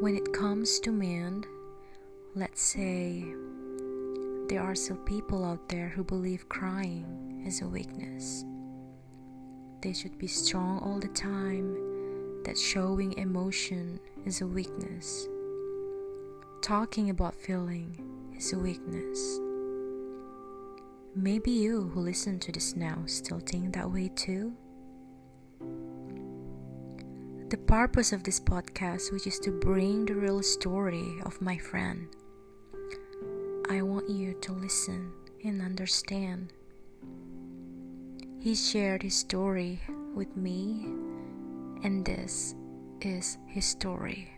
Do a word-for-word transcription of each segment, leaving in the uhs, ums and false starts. When it comes to men, let's say there are still people out there who believe crying is a weakness. They should be strong all the time, that showing emotion is a weakness. Talking about feeling is a weakness. Maybe you who listen to this now still think that way too? The purpose of this podcast, which is to bring the real story of my friend. I want you to listen and understand. He shared his story with me, and this is his story.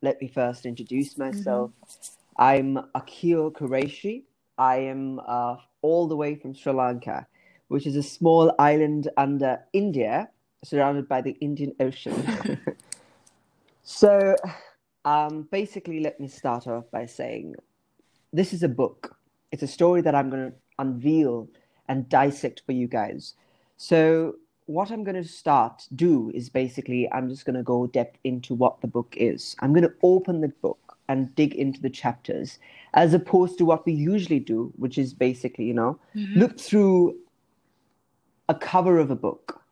Let me first introduce myself. Mm-hmm. I'm Aquil Quraishy. I am uh, all the way from Sri Lanka, which is a small island under India, surrounded by the Indian Ocean. So um, basically, let me start off by saying this is a book. It's a story that I'm going to unveil and dissect for you guys. So what I'm going to start do is basically I'm just going to go depth into what the book is. I'm going to open the book and dig into the chapters, as opposed to what we usually do, which is basically, you know, mm-hmm. look through a cover of a book.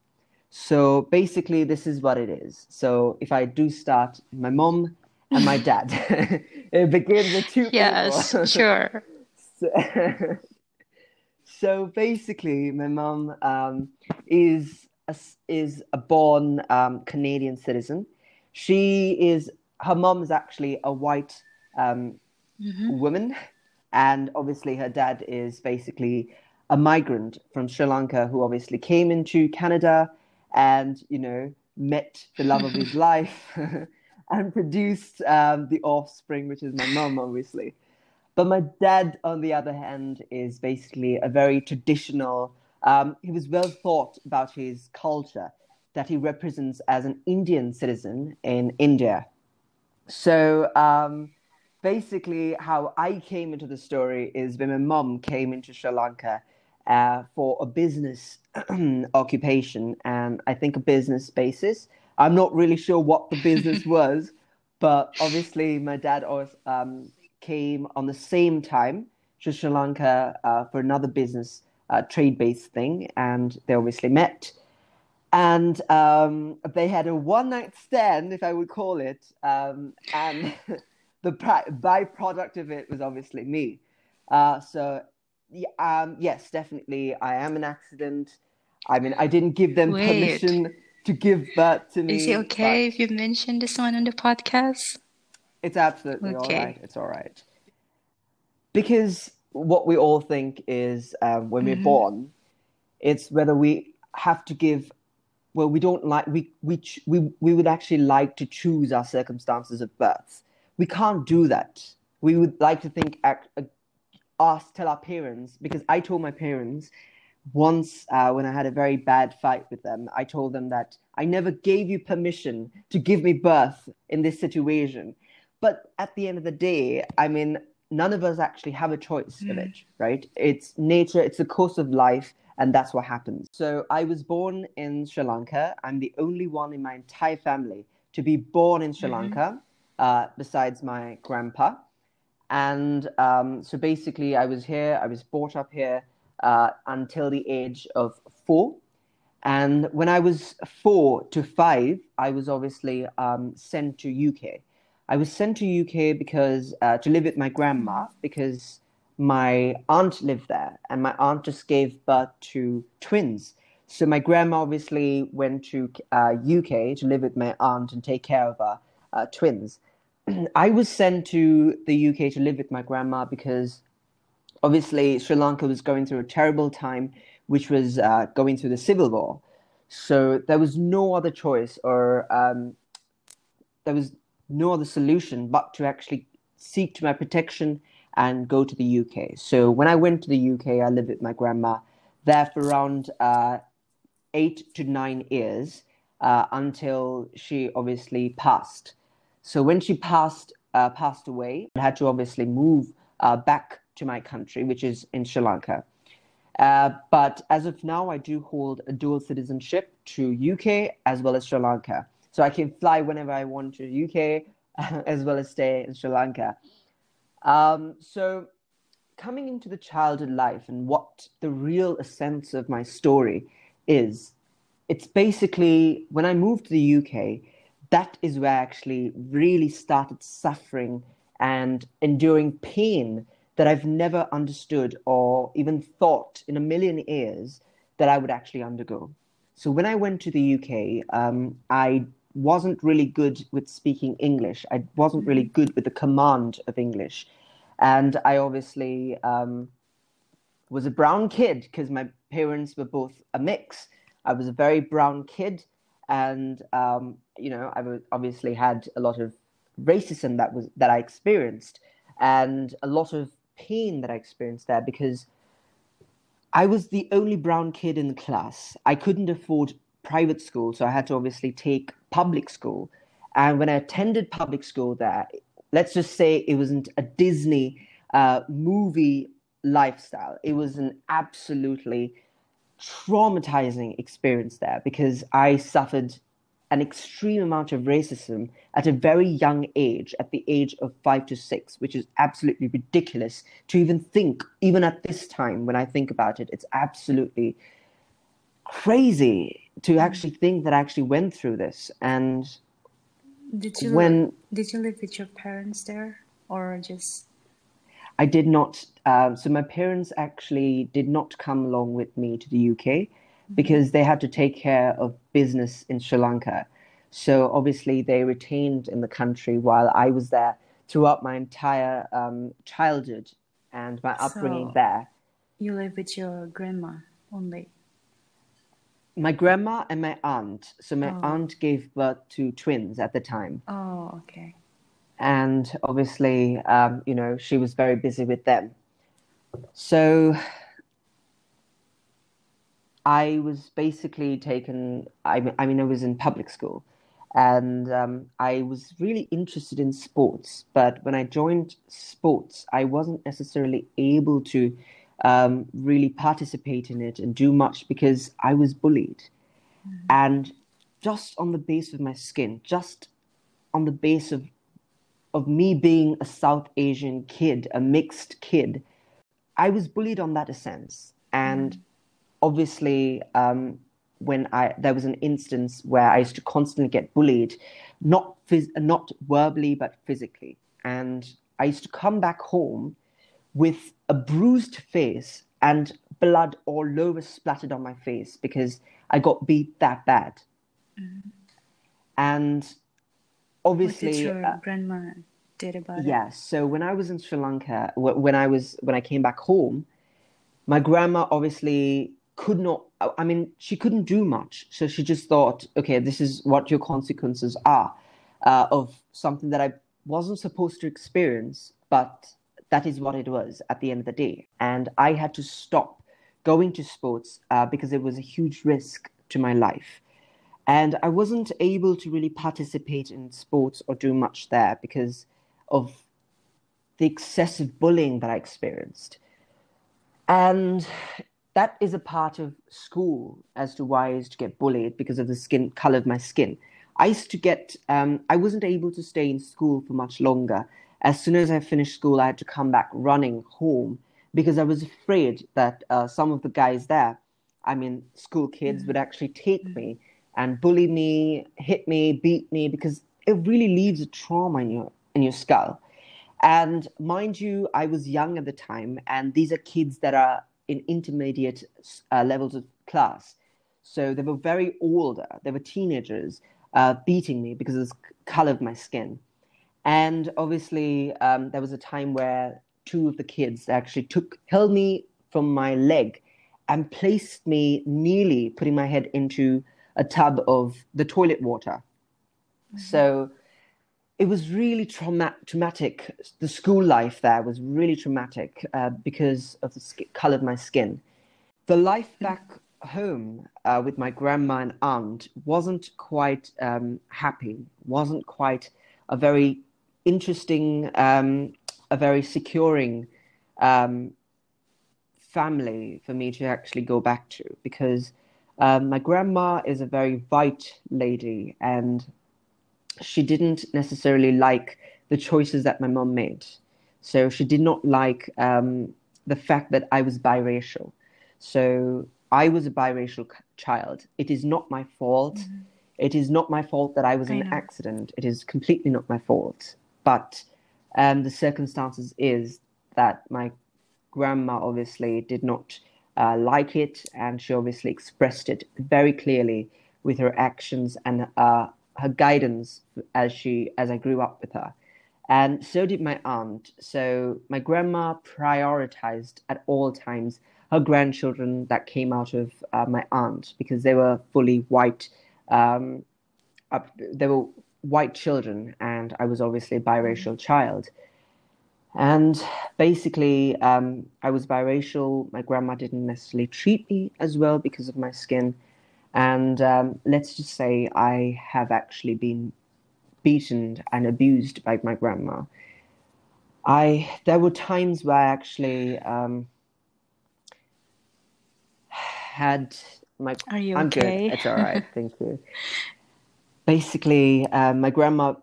So basically, this is what it is. So if I do start, my mom and my dad, it begins with two yes, people. Yes, sure. so, so basically, my mom um, is a, is a born um, Canadian citizen. She is... Her mom is actually a white um, mm-hmm. woman, and obviously her dad is basically a migrant from Sri Lanka who obviously came into Canada and, you know, met the love of his life and produced um, the offspring, which is my mom, obviously. But my dad, on the other hand, is basically a very traditional, um, he was well thought about his culture that he represents as an Indian citizen in India. So um, basically how I came into the story is when my mom came into Sri Lanka uh, for a business occupation, and I think a business basis. I'm not really sure what the business was, but obviously my dad also, um, came on the same time to Sri Lanka uh, for another business uh, trade-based thing, and they obviously met. And um, they had a one-night stand, if I would call it, um, and the pri- byproduct of it was obviously me. Uh, so, um, yes, definitely, I am an accident. I mean, I didn't give them Wait. permission to give birth to me. Is it okay if you mention this one on the podcast? It's absolutely okay. All right. It's all right. Because what we all think is um, when mm-hmm. we're born, it's whether we have to give... Well, we don't like we we ch- we we would actually like to choose our circumstances of birth. We can't do that. We would like to think act, uh, ask tell our parents, because I told my parents once uh, when I had a very bad fight with them. I told them that I never gave you permission to give me birth in this situation. But at the end of the day, I mean, none of us actually have a choice mm. in it, right? It's nature. It's the course of life. And that's what happens. So I was born in Sri Lanka. I'm the only one in my entire family to be born in Sri mm-hmm. Lanka, uh, besides my grandpa. And um, so basically I was here. I was brought up here uh, until the age of four. And when I was four to five, I was obviously um, sent to U K. I was sent to U K because uh, to live with my grandma, because... my aunt lived there, and my aunt just gave birth to twins. So my grandma obviously went to uh, U K to live with my aunt and take care of her uh, twins. I was sent to the U K to live with my grandma because obviously Sri Lanka was going through a terrible time, which was uh, going through the civil war. So there was no other choice, or um, there was no other solution but to actually seek to my protection and go to the U K. So when I went to the U K, I lived with my grandma there for around uh, eight to nine years uh, until she obviously passed. So when she passed, uh, passed away, I had to obviously move uh, back to my country, which is in Sri Lanka. Uh, but as of now, I do hold a dual citizenship to U K as well as Sri Lanka. So I can fly whenever I want to U K as well as stay in Sri Lanka. Um, so coming into the childhood life and what the real essence of my story is, it's basically when I moved to the U K, that is where I actually really started suffering and enduring pain that I've never understood or even thought in a million years that I would actually undergo. So when I went to the U K, um, I wasn't really good with speaking English. I wasn't really good with the command of English. And I obviously um, was a brown kid because my parents were both a mix. I was a very brown kid. And, um, you know, I obviously had a lot of racism that was that I experienced and a lot of pain that I experienced there because I was the only brown kid in the class. I couldn't afford private school, so I had to obviously take public school. And when I attended public school there, let's just say it wasn't a Disney uh, movie lifestyle. It was an absolutely traumatizing experience there because I suffered an extreme amount of racism at a very young age, at the age of five to six, which is absolutely ridiculous to even think, even at this time, when I think about it, it's absolutely crazy to actually think that I actually went through this. And did you when, did you live with your parents there or just? I did not. Uh, so my parents actually did not come along with me to the U K because they had to take care of business in Sri Lanka. So obviously they retained in the country while I was there throughout my entire um, childhood and my upbringing so there. You live with your grandma only? My grandma and my aunt. So my oh. aunt gave birth to twins at the time. Oh, okay. And obviously, um, you know, she was very busy with them. So I was basically taken, I, I mean, I was in public school and um, I was really interested in sports. But when I joined sports, I wasn't necessarily able to um, really participate in it and do much because I was bullied. Mm-hmm. And just on the base of my skin, just on the base of, of me being a South Asian kid, a mixed kid, I was bullied on that essence. And mm-hmm. Obviously, um, when I there was an instance where I used to constantly get bullied, not phys- not verbally, but physically. And I used to come back home with a bruised face and blood all over splattered on my face because I got beat that bad. Mm-hmm. And obviously... What did your uh, grandma did about it? Yeah, so when I was in Sri Lanka, when I was when I came back home, my grandma obviously... could not, I mean, she couldn't do much. So she just thought, okay, this is what your consequences are uh, of something that I wasn't supposed to experience, but that is what it was at the end of the day. And I had to stop going to sports uh, because it was a huge risk to my life. And I wasn't able to really participate in sports or do much there because of the excessive bullying that I experienced. And that is a part of school as to why I used to get bullied because of the skin color of my skin. I used to get, um, I wasn't able to stay in school for much longer. As soon as I finished school, I had to come back running home because I was afraid that uh, some of the guys there, I mean, school kids mm-hmm. would actually take mm-hmm. me and bully me, hit me, beat me, because it really leaves a trauma in your, in your skull. And mind you, I was young at the time, and these are kids that are in intermediate uh, levels of class. So they were very older, they were teenagers uh, beating me because of the color of my skin. And obviously um, there was a time where two of the kids actually took, held me from my leg and placed me nearly putting my head into a tub of the toilet water. Mm-hmm. So it was really trauma- traumatic. The school life there was really traumatic uh, because of the sk- color of my skin. The life back home uh, with my grandma and aunt wasn't quite um, happy, wasn't quite a very interesting, um, a very securing um, family for me to actually go back to, because um, my grandma is a very white lady, and she didn't necessarily like the choices that my mom made. So she did not like um, the fact that I was biracial. So I was a biracial child. It is not my fault. Mm-hmm. It is not my fault that I was in an accident. It is completely not my fault. But um, the circumstances is that my grandma obviously did not uh, like it, and she obviously expressed it very clearly with her actions and uh, her guidance as she as I grew up with her. And so did my aunt. So my grandma prioritized at all times her grandchildren that came out of uh, my aunt, because they were fully white. Um, they were white children, and I was obviously a biracial child. And basically, um, I was biracial. My grandma didn't necessarily treat me as well because of my skin. And um, let's just say I have actually been beaten and abused by my grandma. I there were times where I actually um, had my. Are you I'm okay? Good. It's all right. Thank you. Basically, uh, my grandma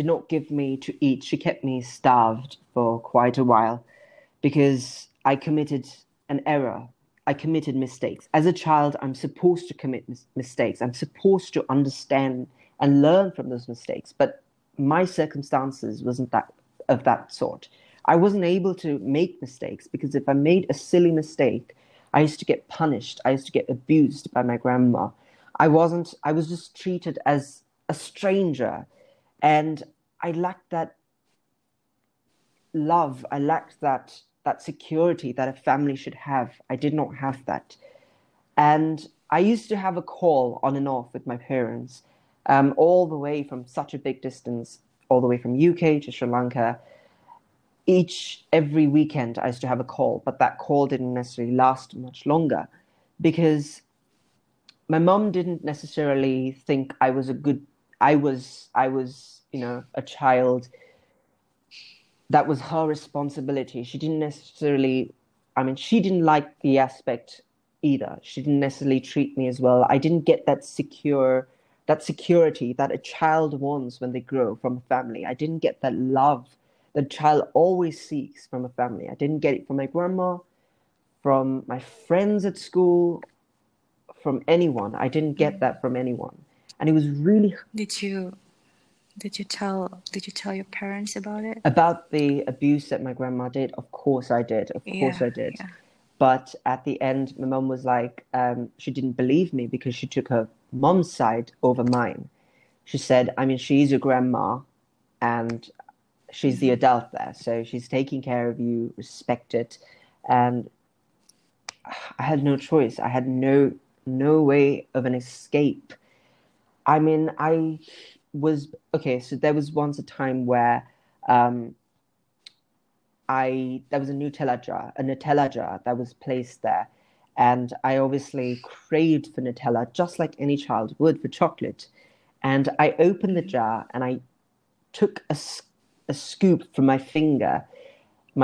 did not give me to eat. She kept me starved for quite a while because I committed an error. I committed mistakes. As a child, I'm supposed to commit mis- mistakes. I'm supposed to understand and learn from those mistakes. But my circumstances wasn't that of that sort. I wasn't able to make mistakes because if I made a silly mistake, I used to get punished. I used to get abused by my grandma. I wasn't, I was just treated as a stranger. And I lacked that love. I lacked that that security that a family should have. I did not have that. And I used to have a call on and off with my parents, um, all the way from such a big distance, all the way from U K to Sri Lanka. Each, every weekend, I used to have a call, but that call didn't necessarily last much longer because my mom didn't necessarily think I was a good, I was, I was, you know, a child. That was her responsibility. She didn't necessarily, I mean, she didn't like the aspect either. She didn't necessarily treat me as well. I didn't get that secure, that security that a child wants when they grow from a family. I didn't get that love that a child always seeks from a family. I didn't get it from my grandma, from my friends at school, from anyone. I didn't get that from anyone. And it was really... Did you... Did you tell Did you tell your parents about it? About the abuse that my grandma did? Of course I did. Of yeah, course I did. Yeah. But at the end, my mom was like, um, she didn't believe me because she took her mom's side over mine. She said, I mean, she's your grandma and she's the adult there. So she's taking care of you, respect it. And I had no choice. I had no no way of an escape. I mean, I... was okay so there was once a time where um I there was a Nutella jar a Nutella jar that was placed there, and I obviously craved for Nutella just like any child would for chocolate. And I opened the jar and I took a, a scoop from my finger,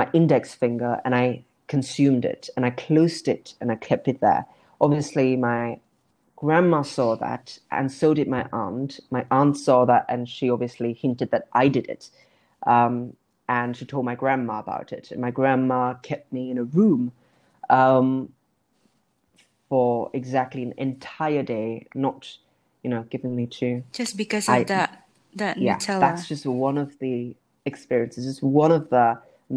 my index finger, and I consumed it, and I closed it and I kept it there. Obviously my grandma saw that, and so did my aunt. My aunt saw that, and she obviously hinted that I did it. Um, and she told my grandma about it. And my grandma kept me in a room um, for exactly an entire day, not, you know, giving me to... Just because I, of that, that yeah, Nutella. That's just one of the experiences. It's one of the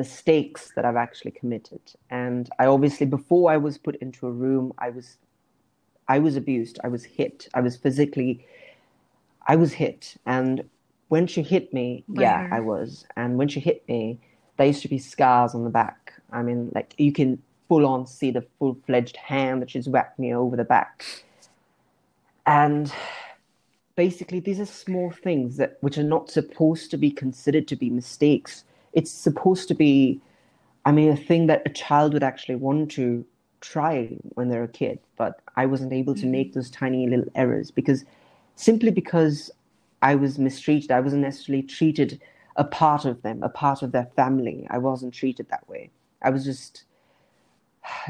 mistakes that I've actually committed. And I obviously, before I was put into a room, I was... I was abused, I was hit, I was physically, I was hit. And when she hit me, By yeah, her. I was. And when she hit me, there used to be scars on the back. I mean, like, you can full on see the full-fledged hand that she's whacked me over the back. And basically, these are small things that which are not supposed to be considered to be mistakes. It's supposed to be, I mean, a thing that a child would actually want to try when they're a kid, but I wasn't able to make those tiny little errors because simply because I was mistreated. I wasn't necessarily treated a part of them, a part of their family. I wasn't treated that way. I was just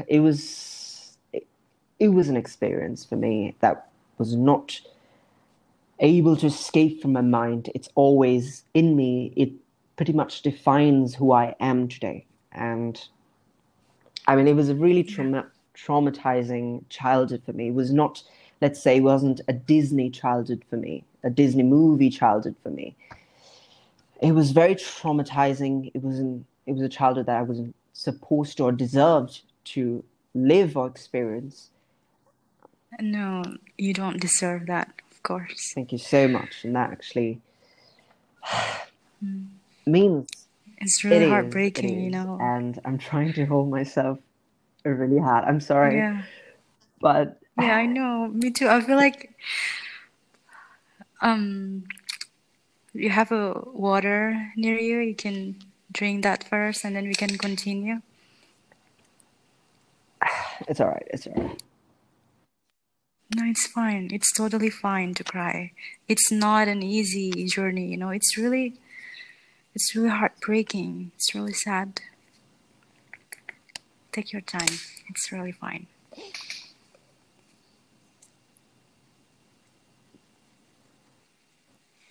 it was it, it was an experience for me that was not able to escape from my mind. It's always in me. It pretty much defines who I am today. And I mean, it was a really trauma traumatizing childhood for me. It was not, let's say, it wasn't a Disney childhood for me, a Disney movie childhood for me. It was very traumatizing. It was an, it was a childhood that I wasn't supposed to or deserved to live or experience. No, you don't deserve that, of course. Thank you so much. And that actually mm. means it's really it heartbreaking, is, it is. You know. And I'm trying to hold myself really hard. I'm sorry. Yeah. But yeah, I know. Me too. I feel like um, you have a water near you. You can drink that first, and then we can continue. It's all right. It's all right. No, it's fine. It's totally fine to cry. It's not an easy journey, you know. It's really, it's really heartbreaking. It's really sad. Take your time. It's really fine.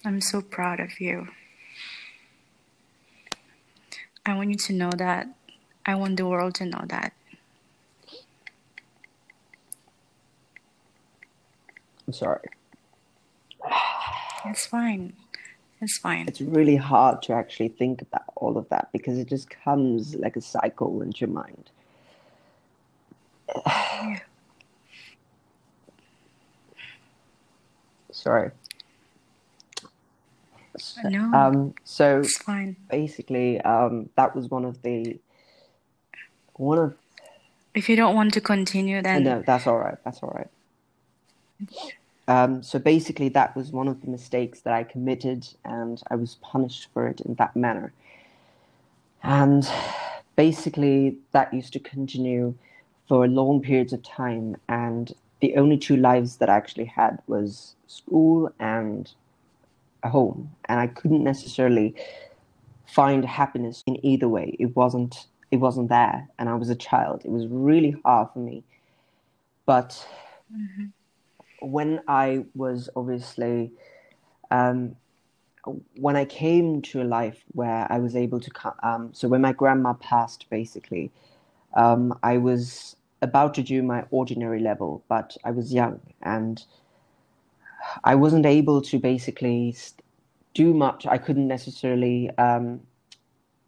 I'm so proud of you. I want you to know that. I want the world to know that. I'm sorry. It's fine. It's fine. It's really hard to actually think about all of that because it just comes like a cycle into your mind. Yeah. Sorry. No, um, so it's fine. Basically, um, that was one of the one of. If you don't want to continue, then no, that's all right. That's all right. Um, so basically, that was one of the mistakes that I committed, and I was punished for it in that manner. And basically, that used to continue for long periods of time, and the only two lives that I actually had was school and home, and I couldn't necessarily find happiness in either way. It wasn't it wasn't there, and I was a child. It was really hard for me. But mm-hmm. when I was obviously um, when I came to a life where I was able to um, so when my grandma passed, basically um, I was about to do my ordinary level, but I was young and I wasn't able to basically do much. I couldn't necessarily um,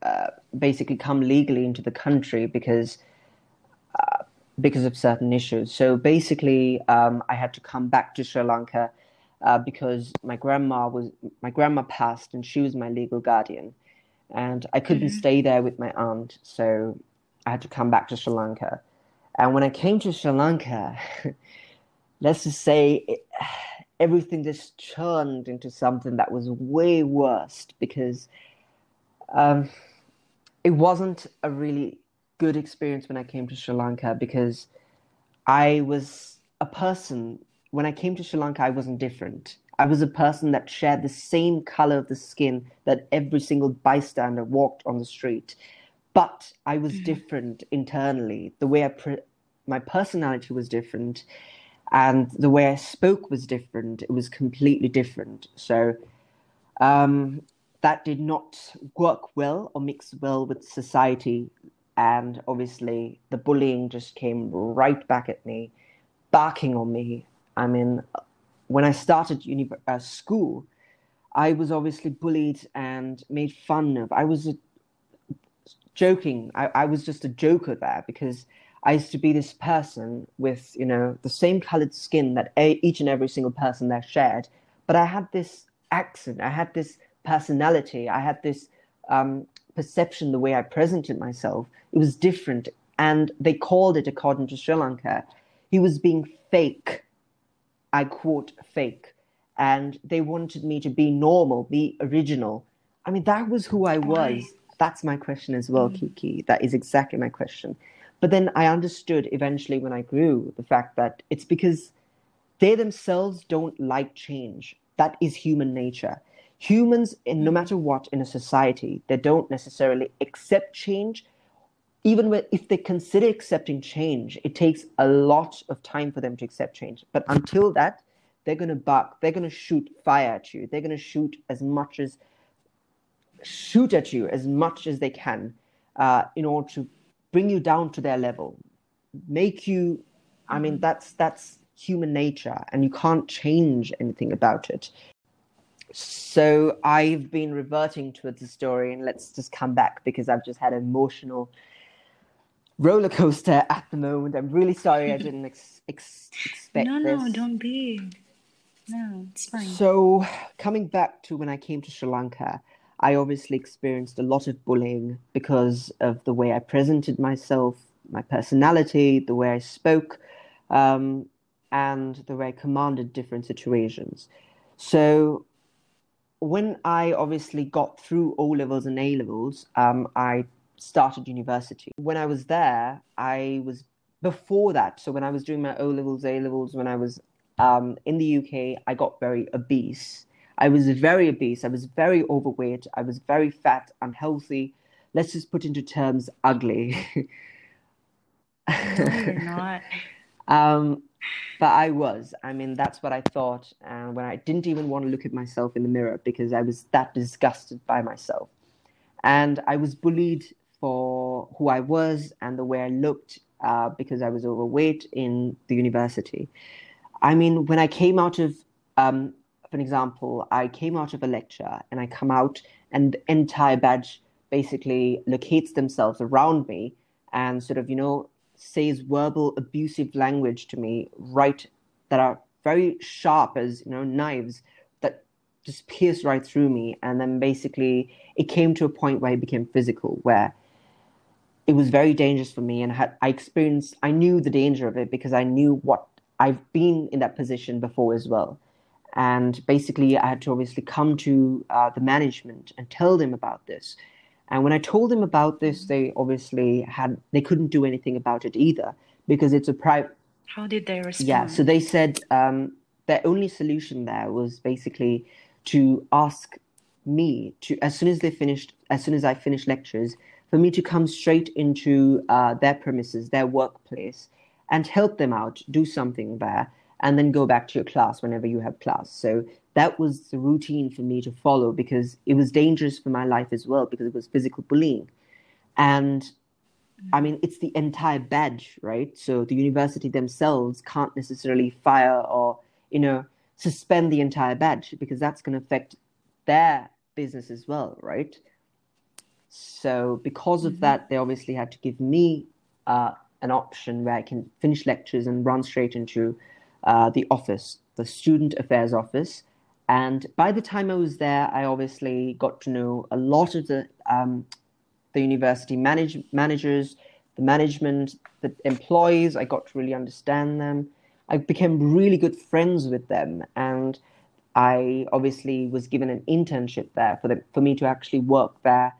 uh, basically come legally into the country because uh, because of certain issues. So basically, um, I had to come back to Sri Lanka uh, because my grandma was my grandma passed and she was my legal guardian, and I couldn't mm-hmm. stay there with my aunt. So I had to come back to Sri Lanka, and when I came to Sri Lanka, let's just say. It, everything just turned into something that was way worse because um, it wasn't a really good experience when I came to Sri Lanka because I was a person, when I came to Sri Lanka, I wasn't different. I was a person that shared the same color of the skin that every single bystander walked on the street. But I was mm-hmm. different internally. The way I pre- my personality was different. And the way I spoke was different. It was completely different. So um, that did not work well or mix well with society. And obviously the bullying just came right back at me, barking on me. I mean, when I started uni- uh, school, I was obviously bullied and made fun of. I was a- joking. I-, I was just a joker there because I used to be this person with, you know, the same colored skin that a- each and every single person there shared. But I had this accent, I had this personality, I had this um, perception, the way I presented myself. It was different. And they called it, according to Sri Lanka, he was being fake. I quote, fake. And they wanted me to be normal, be original. I mean, that was who I was. That's my question as well, mm-hmm. Kiki. That is exactly my question. But then I understood eventually when I grew the fact that it's because they themselves don't like change. That is human nature. Humans, in, no matter what, in a society, they don't necessarily accept change, even when, if they consider accepting change, it takes a lot of time for them to accept change. But until that, they're going to bark. They're going to shoot fire at you. They're going to shoot as much as shoot at you as much as they can uh, in order to bring you down to their level, make you. I mean, that's that's human nature, and you can't change anything about it. So I've been reverting towards the story, and let's just come back because I've just had an emotional roller coaster at the moment. I'm really sorry I didn't ex- ex- expect no, this. No, no, don't be. No, it's fine. So coming back to when I came to Sri Lanka, I obviously experienced a lot of bullying because of the way I presented myself, my personality, the way I spoke, um, and the way I commanded different situations. So when I obviously got through O-levels and A-levels, um, I started university. When I was there, I was before that. So when I was doing my O-levels, A-levels, when I was um, in the U K, I got very obese. I was very obese. I was very overweight. I was very fat, unhealthy. Let's just put into terms, ugly. No, you're not. Um, but I was. I mean, that's what I thought. Uh, when I didn't even want to look at myself in the mirror because I was that disgusted by myself. And I was bullied for who I was and the way I looked uh, because I was overweight in the university. I mean, when I came out of, um, for example, I came out of a lecture and I come out and the entire badge basically locates themselves around me and sort of, you know, says verbal abusive language to me, right, that are very sharp as, you know, knives that just pierce right through me. And then basically it came to a point where it became physical, where it was very dangerous for me. And I, had, I experienced, I knew the danger of it because I knew what I've been in that position before as well. And basically I had to obviously come to uh, the management and tell them about this. And when I told them about this, they obviously had, they couldn't do anything about it either because it's a private. How did they respond? Yeah, so they said um, their only solution there was basically to ask me to, as soon as they finished, as soon as I finished lectures, for me to come straight into uh, their premises, their workplace, and help them out, do something there, and then go back to your class whenever you have class. So that was the routine for me to follow because it was dangerous for my life as well because it was physical bullying. And I mean, it's the entire badge, right? So the university themselves can't necessarily fire or, you know, suspend the entire badge because that's going to affect their business as well, right? So because of mm-hmm. that, they obviously had to give me uh, an option where I can finish lectures and run straight into Uh, the office, the student affairs office. And by the time I was there, I obviously got to know a lot of the um, the university manage- managers, the management, the employees. I got to really understand them. I became really good friends with them. And I obviously was given an internship there for, the, for me to actually work there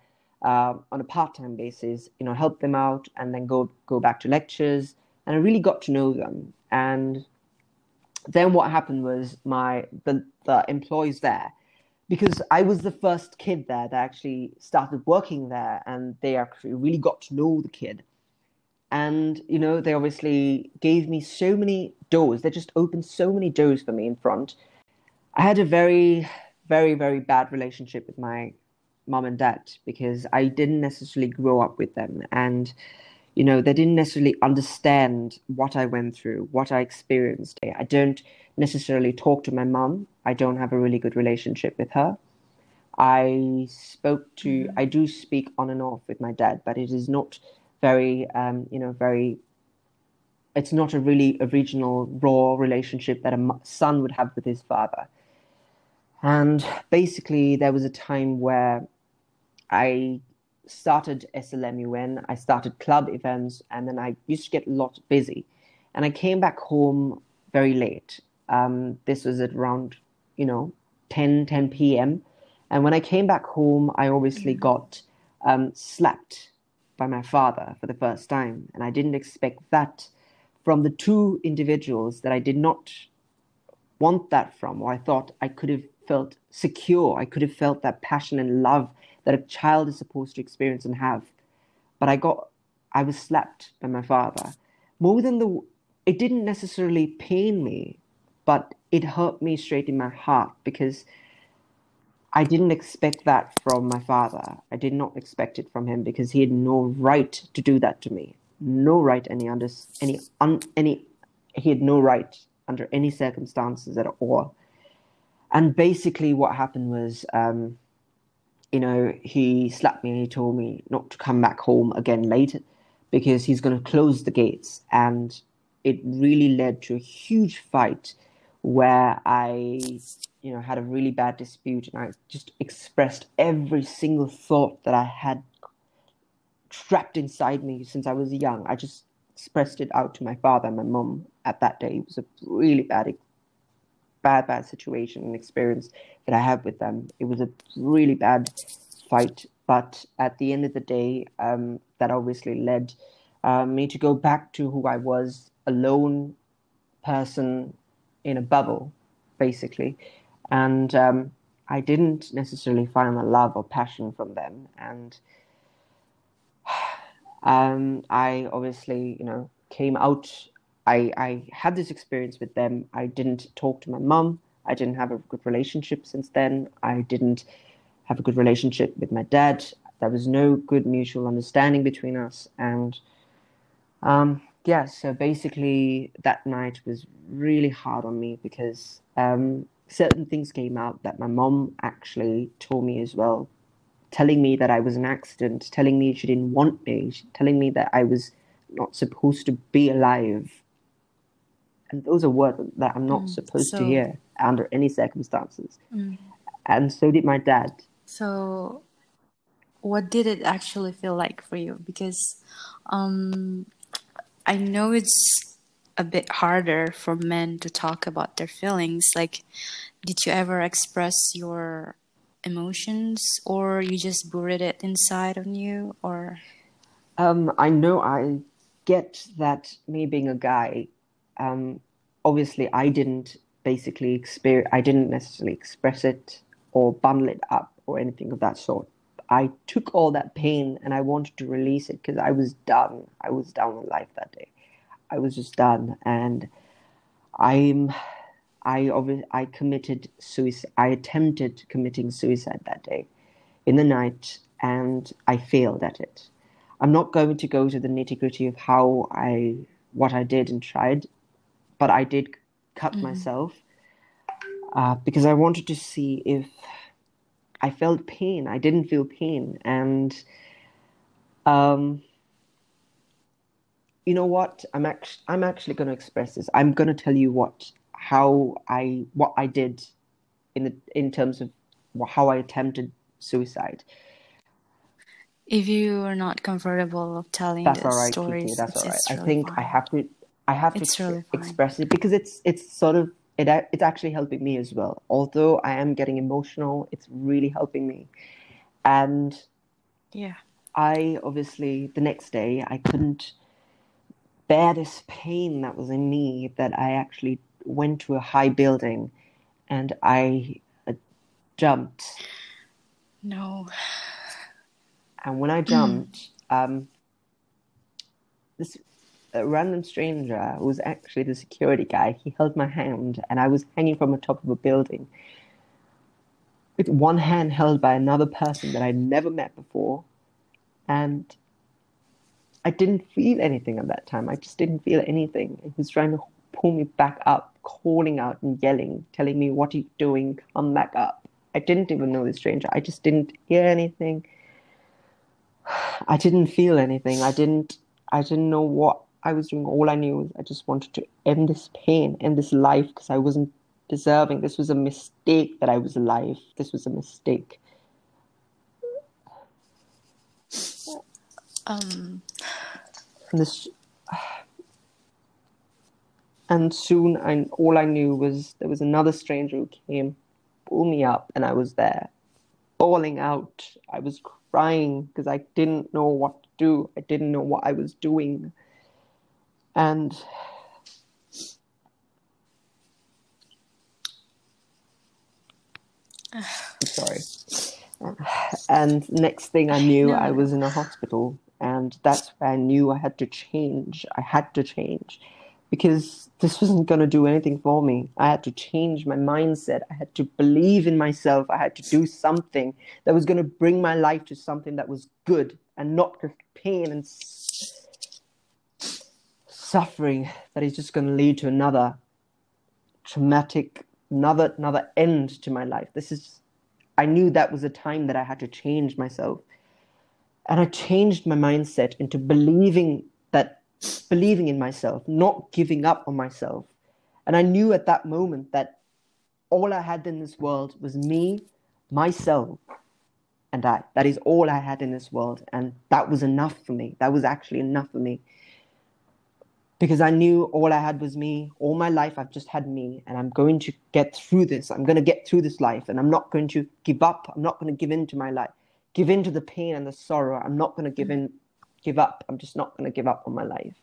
uh, on a part-time basis, you know, help them out and then go go back to lectures. And I really got to know them. And then what happened was my the, the employees there, because I was the first kid there that actually started working there, and they actually really got to know the kid. And, you know, they obviously gave me so many doors. They just opened so many doors for me in front. I had a very, very, very bad relationship with my mom and dad because I didn't necessarily grow up with them. And you know, they didn't necessarily understand what I went through, what I experienced. I don't necessarily talk to my mum. I don't have a really good relationship with her. I spoke to, I do speak on and off with my dad, but it is not very, um, you know, very, it's not a really original, raw relationship that a son would have with his father. And basically, there was a time where I started S L M U N, I started club events, and then I used to get a lot busy. And I came back home very late. Um, this was at around, you know, ten p.m. And when I came back home, I obviously got um, slapped by my father for the first time. And I didn't expect that from the two individuals that I did not want that from, or I thought I could have felt secure. I could have felt that passion and love that a child is supposed to experience and have. But I got, I was slapped by my father. More than the, it didn't necessarily pain me, but it hurt me straight in my heart because I didn't expect that from my father. I did not expect it from him because he had no right to do that to me. No right any under any un, any he had no right under any circumstances at all. And basically what happened was, um, you know, he slapped me and he told me not to come back home again later because he's going to close the gates. And it really led to a huge fight where I, you know, had a really bad dispute and I just expressed every single thought that I had trapped inside me since I was young. I just expressed it out to my father and my mum at that day. It was a really bad experience. Bad, bad situation and experience that I had with them. It was a really bad fight, but at the end of the day, um, that obviously led uh, me to go back to who I was, a lone person in a bubble, basically. And um, I didn't necessarily find my love or passion from them. And um, I obviously, you know, came out. I, I had this experience with them. I didn't talk to my mum. I didn't have a good relationship since then. I didn't have a good relationship with my dad. There was no good mutual understanding between us. And um, yeah, so basically that night was really hard on me because um, certain things came out that my mum actually told me as well, telling me that I was an accident, telling me she didn't want me, telling me that I was not supposed to be alive. And those are words that I'm not mm, supposed so, to hear under any circumstances. Mm. And so did my dad. So what did it actually feel like for you? Because um, I know it's a bit harder for men to talk about their feelings. Like, did you ever express your emotions or you just buried it inside of you? Or um, I know I get that me being a guy... Um, obviously, I didn't basically experience, I didn't necessarily express it or bundle it up or anything of that sort. I took all that pain and I wanted to release it because I was done. I was down with life that day. I was just done. And I'm, I obviously, I committed suicide. I attempted committing suicide that day in the night and I failed at it. I'm not going to go to the nitty gritty of how I, what I did and tried. But I did cut mm. myself uh, because I wanted to see if I felt pain. I didn't feel pain. And, um, you know what? I'm, act- I'm actually going to express this. I'm going to tell you what, how I, what I did in the, in terms of how I attempted suicide. If you are not comfortable of telling the right, stories, that's all right. That's all right. I think fun. I have to, I have to it's really express it because it's it's sort of, it it's actually helping me as well. Although I am getting emotional, it's really helping me. And yeah, I obviously, the next day, I couldn't bear this pain that was in me that I actually went to a high building and I uh, jumped. No. And when I jumped, um, this... a random stranger who was actually the security guy, he held my hand and I was hanging from the top of a building with one hand held by another person that I'd never met before. And I didn't feel anything at that time. I just didn't feel anything. He was trying to pull me back up, calling out and yelling, telling me, what are you doing? Come back up. I didn't even know the stranger. I just didn't hear anything. I didn't feel anything. I didn't, I didn't know what I was doing. All I knew was I just wanted to end this pain, end this life, because I wasn't deserving. This was a mistake that I was alive. This was a mistake. Um. And, this, and soon, I, all I knew was there was another stranger who came, pulled me up, and I was there, bawling out. I was crying because I didn't know what to do. I didn't know what I was doing. And I'm sorry. And next thing I knew, no. I was in a hospital And that's where I knew I had to change. I had to change because this wasn't going to do anything for me. I had to change my mindset. I had to believe in myself. I had to do something that was going to bring my life to something that was good and not just pain and suffering that is just going to lead to another traumatic, another, another end to my life. This is, I knew that was a time that I had to change myself. And I changed my mindset into believing that, believing in myself, not giving up on myself. And I knew at that moment that all I had in this world was me, myself, and I. That is all I had in this world. And that was enough for me. That was actually enough for me. Because I knew all I had was me. All my life, I've just had me. And I'm going to get through this. I'm going to get through this life. And I'm not going to give up. I'm not going to give in to my life. Give in to the pain and the sorrow. I'm not going to give in, give up. I'm just not going to give up on my life.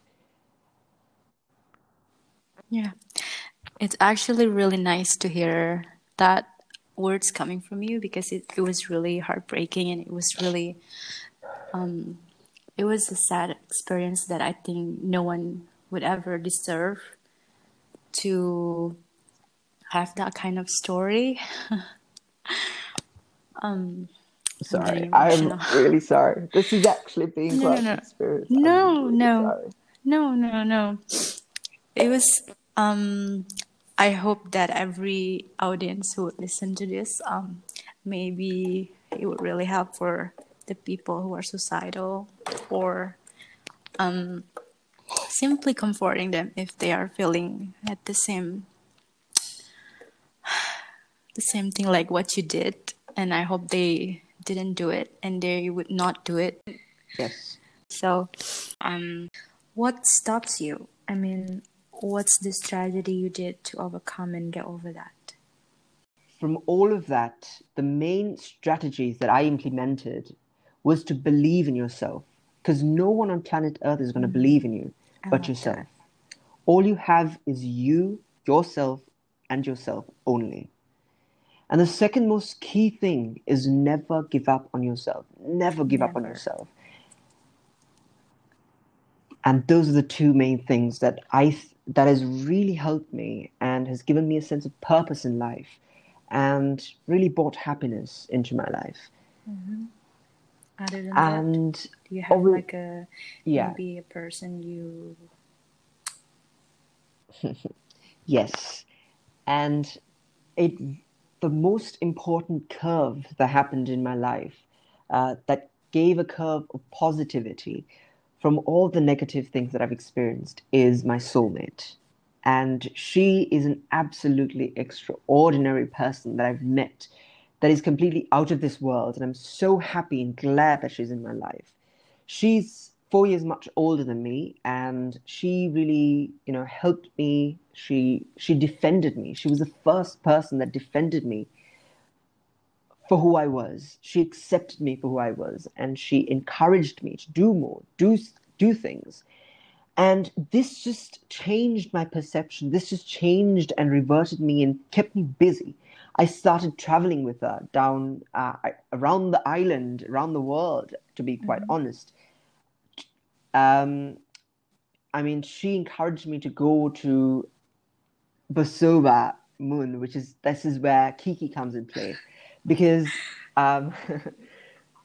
Yeah. It's actually really nice to hear that words coming from you, because it, it was really heartbreaking, and it was really, um, it was a sad experience that I think no one would ever deserve to have that kind of story. um. Sorry, I'm really sorry. This is actually being no, quite no, an experience. No, really no, sorry. no, no, no. It was. Um, I hope that every audience who would listen to this, um, maybe it would really help for the people who are suicidal, or um, simply comforting them if they are feeling at the same, the same thing like what you did. And I hope they didn't do it, and they would not do it. Yes. So, um, what stops you? I mean, what's the strategy you did to overcome and get over that? From all of that, the main strategies that I implemented was to believe in yourself, because no one on planet Earth is going to mm-hmm. believe in you I but yourself. That. All you have is you, yourself, and yourself only. And the second most key thing is never give up on yourself. Never give never. up on yourself. And those are the two main things that I th- that has really helped me and has given me a sense of purpose in life and really brought happiness into my life. Mm-hmm. Other than and that, do you have always, like a, yeah. maybe a person you... Yes. And it... The most important curve that happened in my life uh, that gave a curve of positivity from all the negative things that I've experienced is my soulmate. And she is an absolutely extraordinary person that I've met that is completely out of this world. And I'm so happy and glad that she's in my life. She's four years much older than me, and she really, you know, helped me. She she defended me. She was the first person that defended me for who I was. She accepted me for who I was, and she encouraged me to do more, do do things. And this just changed my perception. This just changed and reverted me and kept me busy. I started traveling with her down uh, around the island, around the world, to be quite mm-hmm. honest. Um, I mean, she encouraged me to go to Bosova Moon, which is, this is where Kiki comes in play, because um,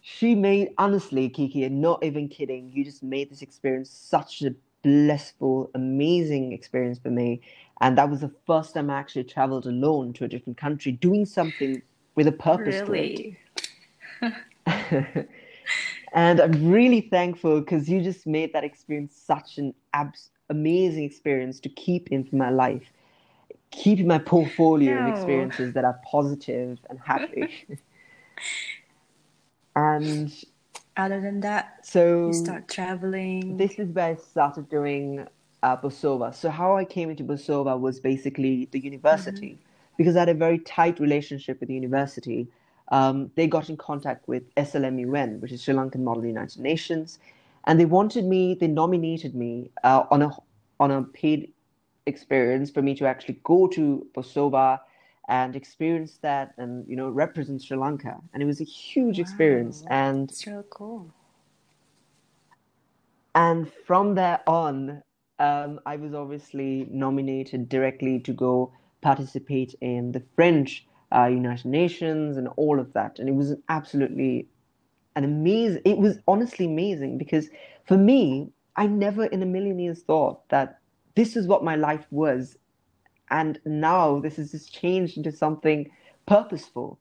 she made, honestly, Kiki, and not even kidding, you just made this experience such a blissful, amazing experience for me. And that was the first time I actually traveled alone to a different country, doing something with a purpose. Really? To it. And I'm really thankful, because you just made that experience such an abs- amazing experience to keep into my life, keep my portfolio no. of experiences that are positive and happy. And other than that, so you start traveling. This is where I started doing uh, Bosova. So how I came into Bosova was basically the university, mm-hmm. because I had a very tight relationship with the university. Um, they got in contact with S L M U N, which is Sri Lankan Model United Nations, and they wanted me, they nominated me uh, on a on a paid experience for me to actually go to Bosova and experience that, and you know, represent Sri Lanka. And it was a huge wow. experience. And it's really cool. And from there on, um, I was obviously nominated directly to go participate in the French uh, United Nations and all of that. And it was absolutely an amazing, it was honestly amazing, because for me, I never in a million years thought that this is what my life was. And now this has just changed into something purposeful.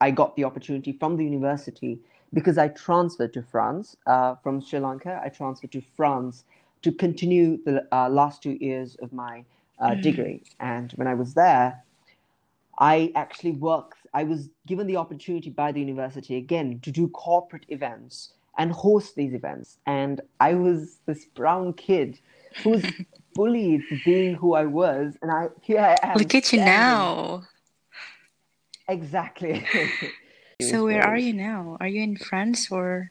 I got the opportunity from the university because I transferred to France uh, from Sri Lanka. I transferred to France to continue the uh, last two years of my uh, mm-hmm. degree. And when I was there, I actually worked. I was given the opportunity by the university again to do corporate events and host these events. And I was this brown kid who was bullied for being who I was. And I here I am. Look at you now. Exactly. So where are you now? Are you in France or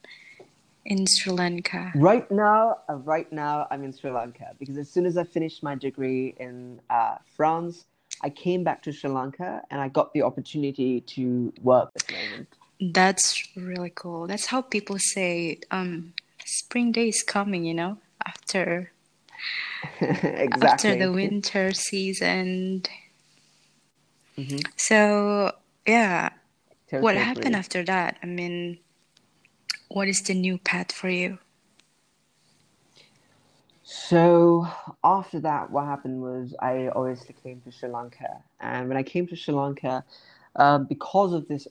in Sri Lanka? Right now, right now I'm in Sri Lanka, because as soon as I finished my degree in uh, France, I came back to Sri Lanka and I got the opportunity to work at the moment. That's really cool. That's how people say um, spring day is coming, you know, after exactly. after the winter season. Mm-hmm. So, yeah. Totally what happened agree. After that? I mean, what is the new path for you? So, after that, what happened was I obviously came to Sri Lanka. And when I came to Sri Lanka, uh, because of this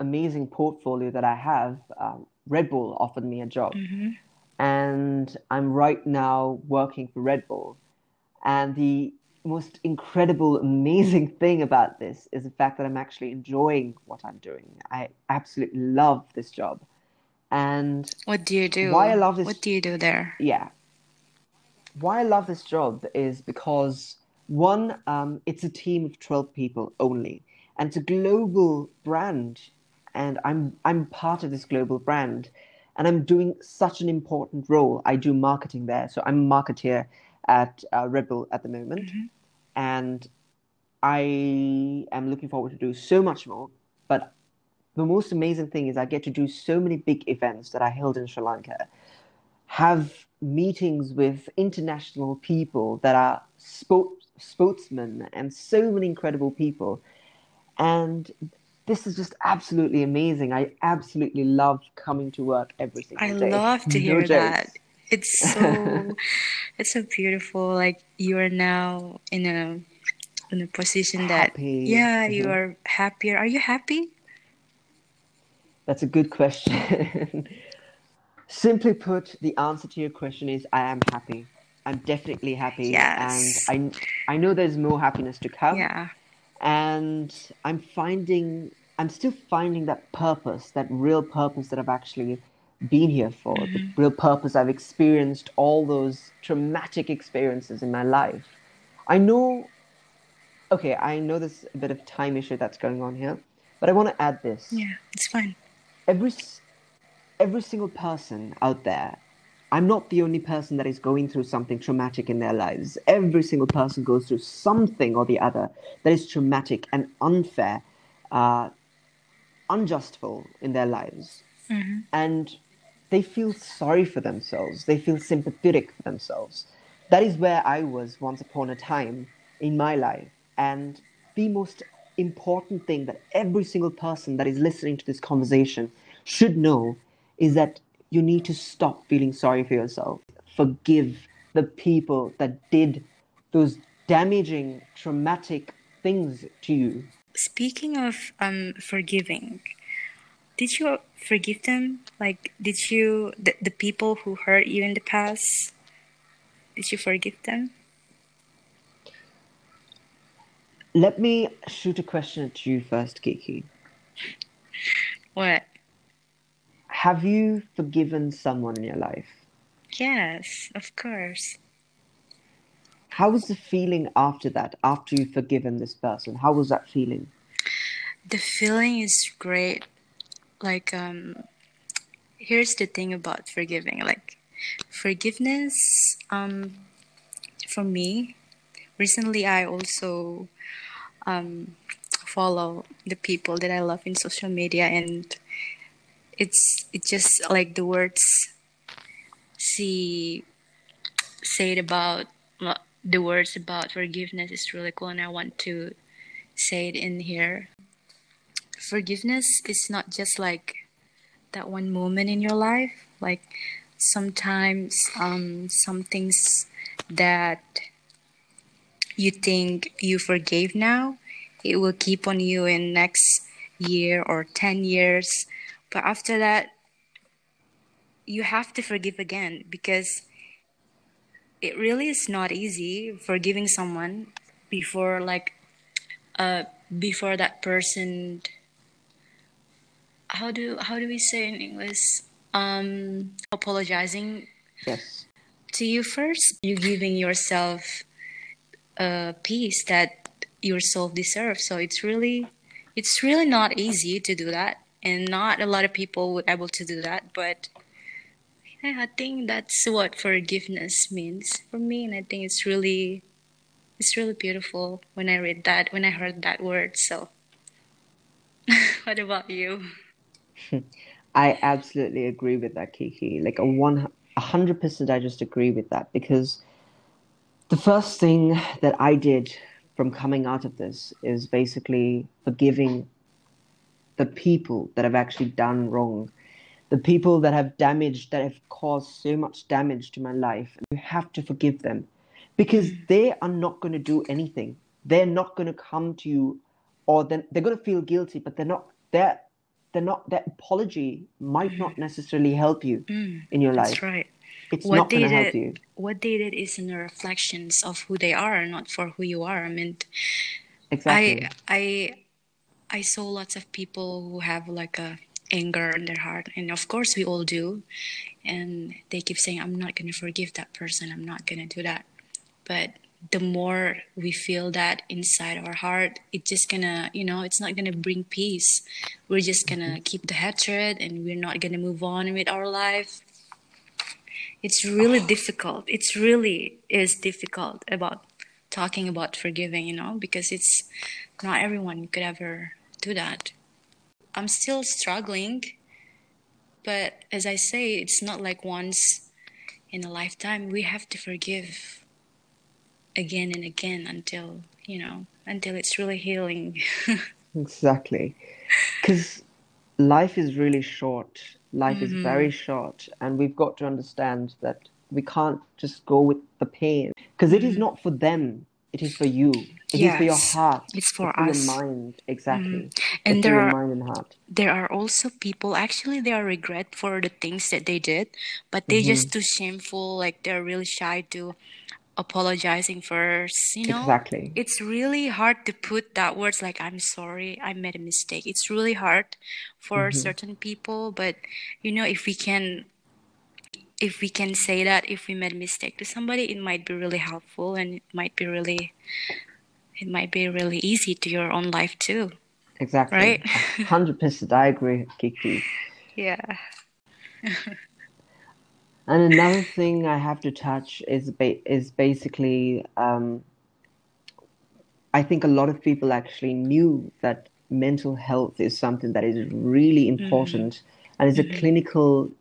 amazing portfolio that I have, um, Red Bull offered me a job. Mm-hmm. And I'm right now working for Red Bull. And the most incredible, amazing thing about this is the fact that I'm actually enjoying what I'm doing. I absolutely love this job. And what do you do? Why I love this What do you do there? Yeah. Why I love this job is because, one, um, it's a team of twelve people only. And it's a global brand. And I'm I'm part of this global brand. And I'm doing such an important role. I do marketing there. So I'm a marketeer at uh, Red Bull at the moment. Mm-hmm. And I am looking forward to do so much more. But the most amazing thing is I get to do so many big events that I held in Sri Lanka, have meetings with international people that are sport- sportsmen and so many incredible people. And this is just absolutely amazing. I absolutely love coming to work every single I day. I love to hear no that. Jokes. It's so, it's so beautiful. Like, you are now in a, in a position that, happy. yeah, mm-hmm. you are happier. Are you happy? That's a good question. Simply put, the answer to your question is I am happy. I'm definitely happy. Yes. And I, I know there's more happiness to come. Yeah. And I'm finding, I'm still finding that purpose, that real purpose that I've actually been here for, mm-hmm. the real purpose. I've experienced all those traumatic experiences in my life. I know, okay, I know there's a bit of time issue that's going on here, but I want to add this. Yeah, it's fine. Every, every single person out there, I'm not the only person that is going through something traumatic in their lives. Every single person goes through something or the other that is traumatic and unfair, uh, unjustful in their lives. Mm-hmm. And they feel sorry for themselves. They feel sympathetic for themselves. That is where I was once upon a time in my life. And the most important thing that every single person that is listening to this conversation should know is that you need to stop feeling sorry for yourself. Forgive the people that did those damaging, traumatic things to you. Speaking of um, forgiving, did you forgive them? Like, did you, the, the people who hurt you in the past, did you forgive them? Let me shoot a question at you first, Kiki. What? Have you forgiven someone in your life? Yes, of course. How was the feeling after that, after you've forgiven this person? How was that feeling? The feeling is great. Like, um, here's the thing about forgiving. Like, forgiveness, um, for me, recently I also um, follow the people that I love in social media, and it's it just like the words she said about the words about forgiveness is really cool, and I want to say it in here. Forgiveness is not just like that one moment in your life. Like sometimes um, some things that you think you forgave now, it will keep on you in next year or ten years. But after that, you have to forgive again, because it really is not easy forgiving someone before like uh before that person, how do how do we say in English, um apologizing yes to you first. You're giving yourself a peace that your soul deserves. So it's really it's really not easy to do that, and not a lot of people would able to do that. But I think that's what forgiveness means for me, and I think it's really, it's really beautiful when I read that, when I heard that word. So, what about you? I absolutely agree with that, Kiki. Like a one, a hundred percent, I just agree with that, because the first thing that I did from coming out of this is basically forgiving the people that have actually done wrong. The people that have damaged, that have caused so much damage to my life, you have to forgive them, because they are not going to do anything. They're not going to come to you, or they're, they're going to feel guilty, but they're not. They're, they're not. That apology might mm. not necessarily help you mm. in your life. That's right. It's what not going to help you. What they did is in the reflections of who they are, not for who you are. I mean, exactly. I I I saw lots of people who have like a anger in their heart, and of course we all do, and they keep saying, I'm not going to forgive that person, I'm not going to do that. But the more we feel that inside our heart, it's just gonna, you know, it's not gonna bring peace. We're just gonna keep the hatred, and we're not gonna move on with our life. It's really oh. difficult. It's really is difficult about talking about forgiving, you know, because it's not everyone could ever do that. I'm still struggling, but as I say, it's not like once in a lifetime. We have to forgive again and again until, you know, until it's really healing. Exactly. Because life is really short. Life mm-hmm. is very short. And we've got to understand that we can't just go with the pain, because it mm-hmm. is not for them. It is for you. It yes. is for your heart. It's for it's us. Your mind, exactly. Mm-hmm. And it's there your are mind and heart. There are also people. Actually, they are regret for the things that they did, but they're mm-hmm. just too shameful. Like they're really shy to apologizing first. You know, exactly. It's really hard to put that words like "I'm sorry, I made a mistake." It's really hard for mm-hmm. certain people, but you know, if we can. If we can say that, if we made a mistake to somebody, it might be really helpful, and it might be really, it might be really easy to your own life too. Exactly. Right? one hundred percent. I agree, Kiki. Yeah. And another thing I have to touch is ba- is basically, um, I think a lot of people actually knew that mental health is something that is really important, mm-hmm. and is a mm-hmm. clinical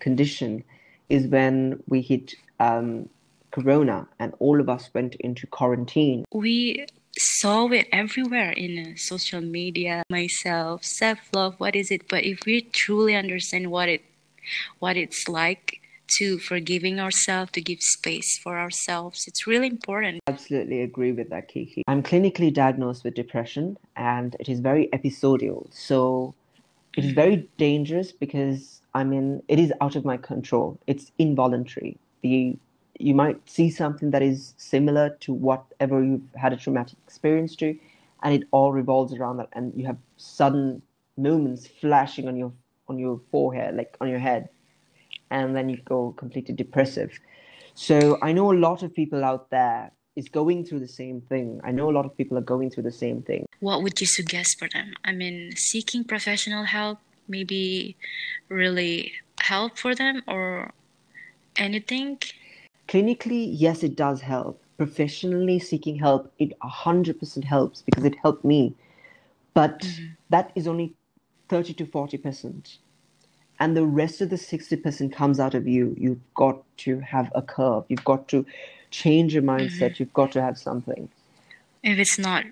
condition, is when we hit um, Corona and all of us went into quarantine. We saw it everywhere in social media, myself, self-love, what is it? But if we truly understand what it, what it's like to forgiving ourselves, to give space for ourselves, it's really important. I absolutely agree with that, Kiki. I'm clinically diagnosed with depression, and it is very episodial. So it is very dangerous, because I mean, it is out of my control. It's involuntary. The, you might see something that is similar to whatever you've had a traumatic experience to, and it all revolves around that. And you have sudden moments flashing on your on your forehead, like on your head, and then you go completely depressive. So I know a lot of people out there is going through the same thing. I know a lot of people are going through the same thing. What would you suggest for them? I mean, seeking professional help, maybe really help for them, or anything? Clinically, yes, it does help. Professionally, seeking help, it one hundred percent helps, because it helped me. But mm-hmm. that is only thirty to forty percent. and the rest of the sixty percent comes out of you, you've got to have a curve. You've got to change your mindset. Mm-hmm. You've got to have something. If it's not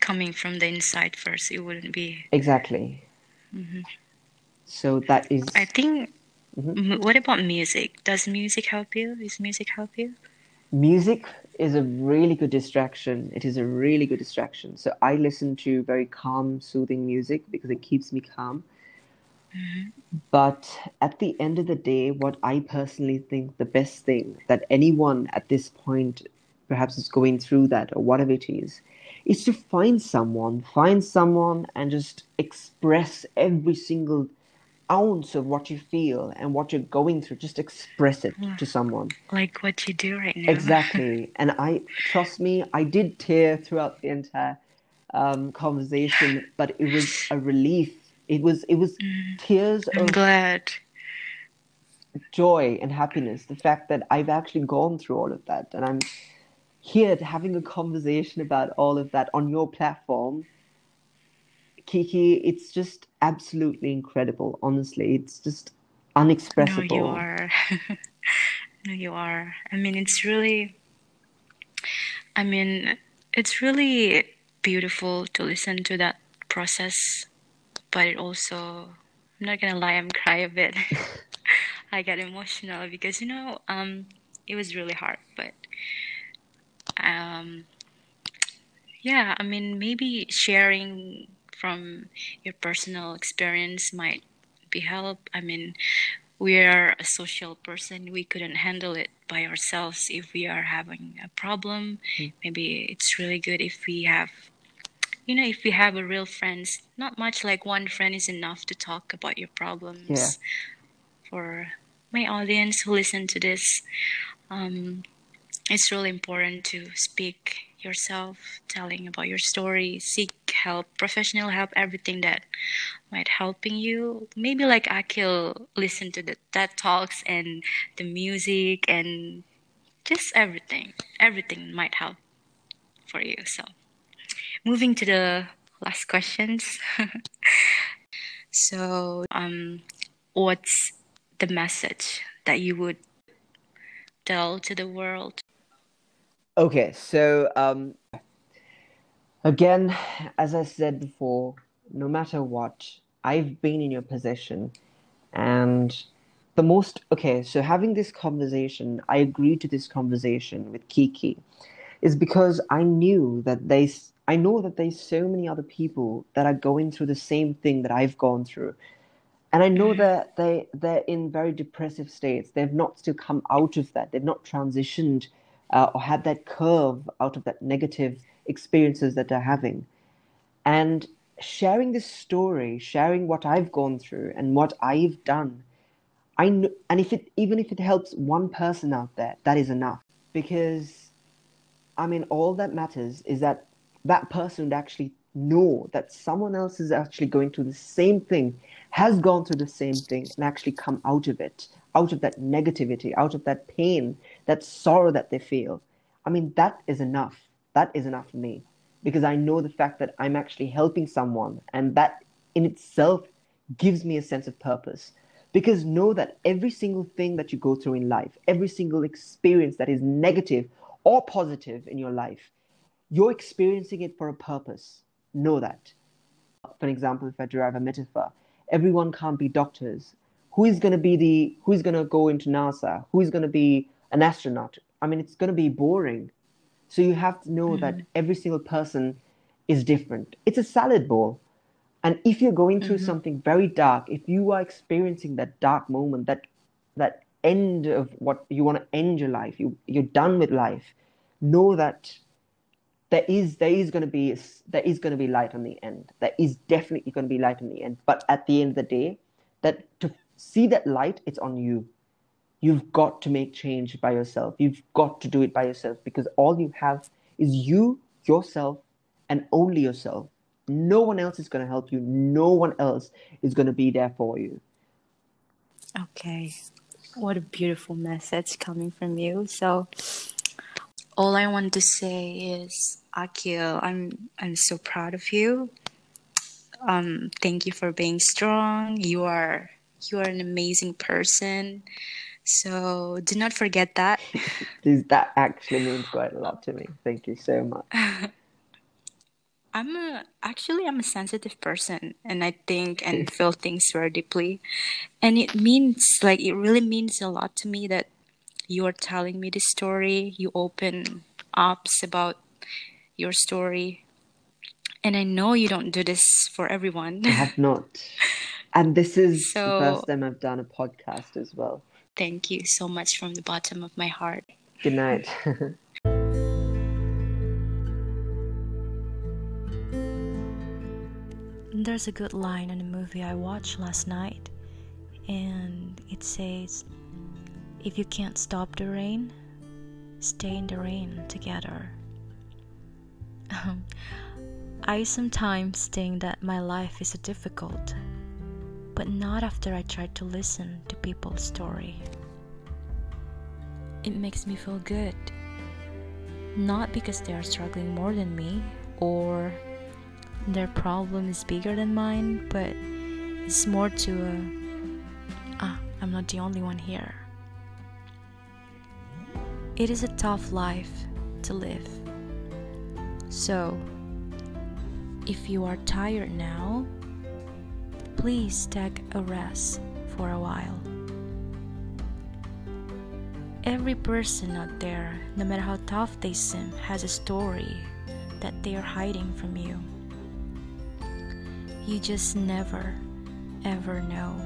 coming from the inside first, it wouldn't be. Exactly. Mm-hmm. So that is. I think. Mm-hmm. What about music? Does music help you? Is music help you? Music is a really good distraction. It is a really good distraction. So I listen to very calm, soothing music because it keeps me calm. Mm-hmm. But at the end of the day, what I personally think the best thing that anyone at this point perhaps is going through that or whatever it is, is to find someone, find someone and just express every single ounce of what you feel and what you're going through. Just express it yeah. to someone. Like what you do right now. Exactly. And I, trust me, I did tear throughout the entire um, conversation, but it was a relief. It was it was mm, tears I'm of glad. joy and happiness. The fact that I've actually gone through all of that and I'm here having a conversation about all of that on your platform, Kiki, it's just absolutely incredible. Honestly, it's just unexpressible. No, you are. No, you are. I mean, it's really, I mean, it's really beautiful to listen to that process. But it also, I'm not going to lie, I'm crying a bit. I get emotional because, you know, um, it was really hard. But, um, yeah, I mean, maybe sharing from your personal experience might be help. I mean, we are a social person. We couldn't handle it by ourselves if we are having a problem. Mm. Maybe it's really good if we have, you know, if we have a real friends, not much like one friend is enough to talk about your problems. Yeah. For my audience who listen to this, um, it's really important to speak yourself, telling about your story, seek help, professional help, everything that might helping you. Maybe like Aquil, listen to the TED Talks and the music and just everything. Everything might help for you, so. Moving to the last questions. So, um, what's the message that you would tell to the world? Okay, so um, again, as I said before, no matter what, I've been in your position. And the most, okay, so having this conversation, I agreed to this conversation with Kiki, is because I knew that they... I know that there's so many other people that are going through the same thing that I've gone through. And I know that they, they're in very depressive states. They've not still come out of that. They've not transitioned uh, or had that curve out of that negative experiences that they're having. And sharing this story, sharing what I've gone through and what I've done, I know, and if it, even if it helps one person out there, that is enough. Because, I mean, all that matters is that that person would actually know that someone else is actually going through the same thing, has gone through the same thing, and actually come out of it, out of that negativity, out of that pain, that sorrow that they feel. I mean, that is enough. That is enough for me, because I know the fact that I'm actually helping someone, and that in itself gives me a sense of purpose. Because know that every single thing that you go through in life, every single experience that is negative or positive in your life, you're experiencing it for a purpose. Know that. For example, if I derive a metaphor, everyone can't be doctors. Who is going to be the, who is going to go into NASA? Who is going to be an astronaut? I mean, it's going to be boring. So you have to know mm-hmm. that every single person is different. It's a salad bowl. And if you're going through mm-hmm. something very dark, if you are experiencing that dark moment, that, that end of what you want to end your life, you, you're done with life, know that There is there is going to be there is going to be light on the end. There is definitely going to be light on the end. But at the end of the day, that to see that light, it's on you. You've got to make change by yourself. You've got to do it by yourself, because all you have is you, yourself, and only yourself. No one else is going to help you. No one else is going to be there for you. Okay. What a beautiful message coming from you. So... all I want to say is, Aquil, I'm I'm so proud of you. Um, thank you for being strong. You are You are an amazing person. So do not forget that. That actually means quite a lot to me. Thank you so much. I'm a, actually, I'm a sensitive person, and I think and feel things very deeply. And it means, like, it really means a lot to me that you are telling me this story. You open up about your story. And I know you don't do this for everyone. I have not. And this is so, the first time I've done a podcast as well. Thank you so much from the bottom of my heart. Good night. There's a good line in a movie I watched last night, and it says, if you can't stop the rain, stay in the rain together. I sometimes think that my life is so difficult, but not after I try to listen to people's story. It makes me feel good, not because they are struggling more than me or their problem is bigger than mine, but it's more to a, ah, I'm not the only one here. It is a tough life to live. So, if you are tired now, please take a rest for a while. Every person out there, no matter how tough they seem, has a story that they are hiding from you. You just never, ever know.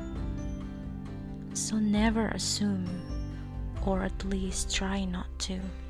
So never assume, or at least try not to.